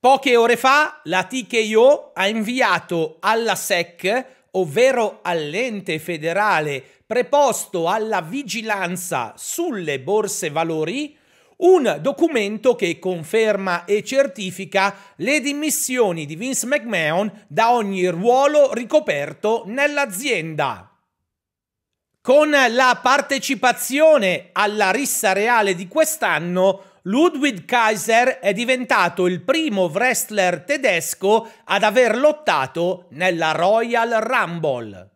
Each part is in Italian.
Poche ore fa la TKO ha inviato alla SEC, ovvero all'ente federale preposto alla vigilanza sulle borse valori, un documento che conferma e certifica le dimissioni di Vince McMahon da ogni ruolo ricoperto nell'azienda. Con la partecipazione alla rissa reale di quest'anno, Ludwig Kaiser è diventato il primo wrestler tedesco ad aver lottato nella Royal Rumble.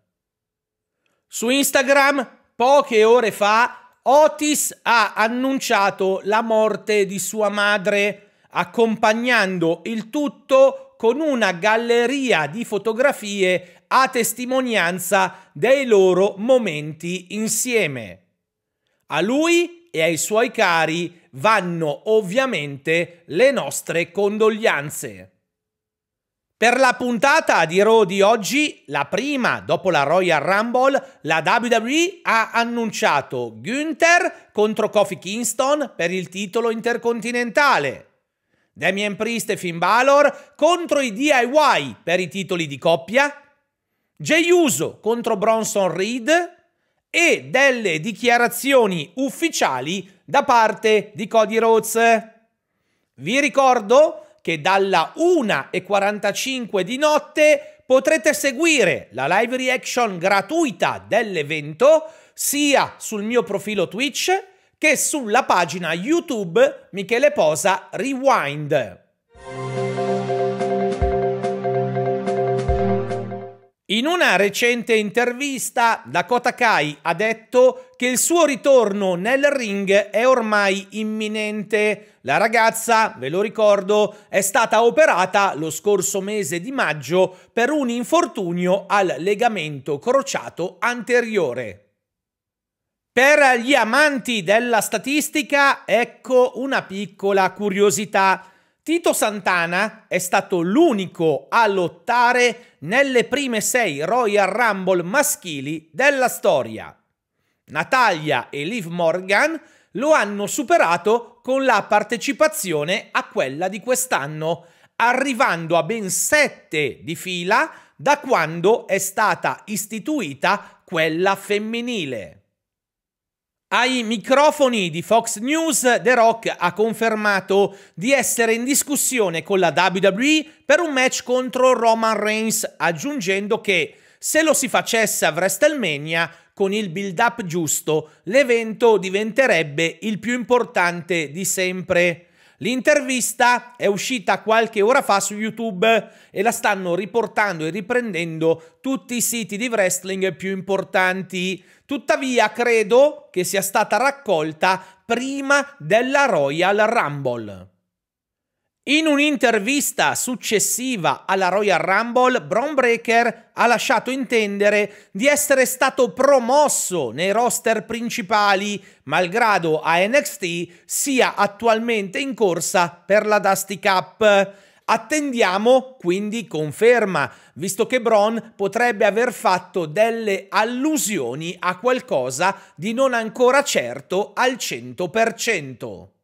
Su Instagram, poche ore fa, Otis ha annunciato la morte di sua madre, accompagnando il tutto con una galleria di fotografie a testimonianza dei loro momenti insieme. A lui e ai suoi cari vanno ovviamente le nostre condoglianze. Per la puntata di Raw di oggi, la prima dopo la Royal Rumble, la WWE ha annunciato Günther contro Kofi Kingston per il titolo intercontinentale, Damien Priest e Finn Balor contro i DIY per i titoli di coppia, Jey Uso contro Bronson Reed e delle dichiarazioni ufficiali da parte di Cody Rhodes. Vi ricordo che dalla 1:45 di notte potrete seguire la live reaction gratuita dell'evento sia sul mio profilo Twitch che sulla pagina YouTube Michele Posa Rewind. In una recente intervista, Dakota Kai ha detto che il suo ritorno nel ring è ormai imminente. La ragazza, ve lo ricordo, è stata operata lo scorso mese di maggio per un infortunio al legamento crociato anteriore. Per gli amanti della statistica, ecco una piccola curiosità. Tito Santana è stato l'unico a lottare nelle prime 6 Royal Rumble maschili della storia. Natalia e Liv Morgan lo hanno superato con la partecipazione a quella di quest'anno, arrivando a ben 7 di fila da quando è stata istituita quella femminile. Ai microfoni di Fox News, The Rock ha confermato di essere in discussione con la WWE per un match contro Roman Reigns, aggiungendo che se lo si facesse a WrestleMania con il build-up giusto, l'evento diventerebbe il più importante di sempre. L'intervista è uscita qualche ora fa su YouTube e la stanno riportando e riprendendo tutti i siti di wrestling più importanti. Tuttavia, credo che sia stata raccolta prima della Royal Rumble. In un'intervista successiva alla Royal Rumble, Bron Breakker ha lasciato intendere di essere stato promosso nei roster principali, malgrado a NXT sia attualmente in corsa per la Dusty Cup. Attendiamo quindi conferma, visto che Bron potrebbe aver fatto delle allusioni a qualcosa di non ancora certo al 100%.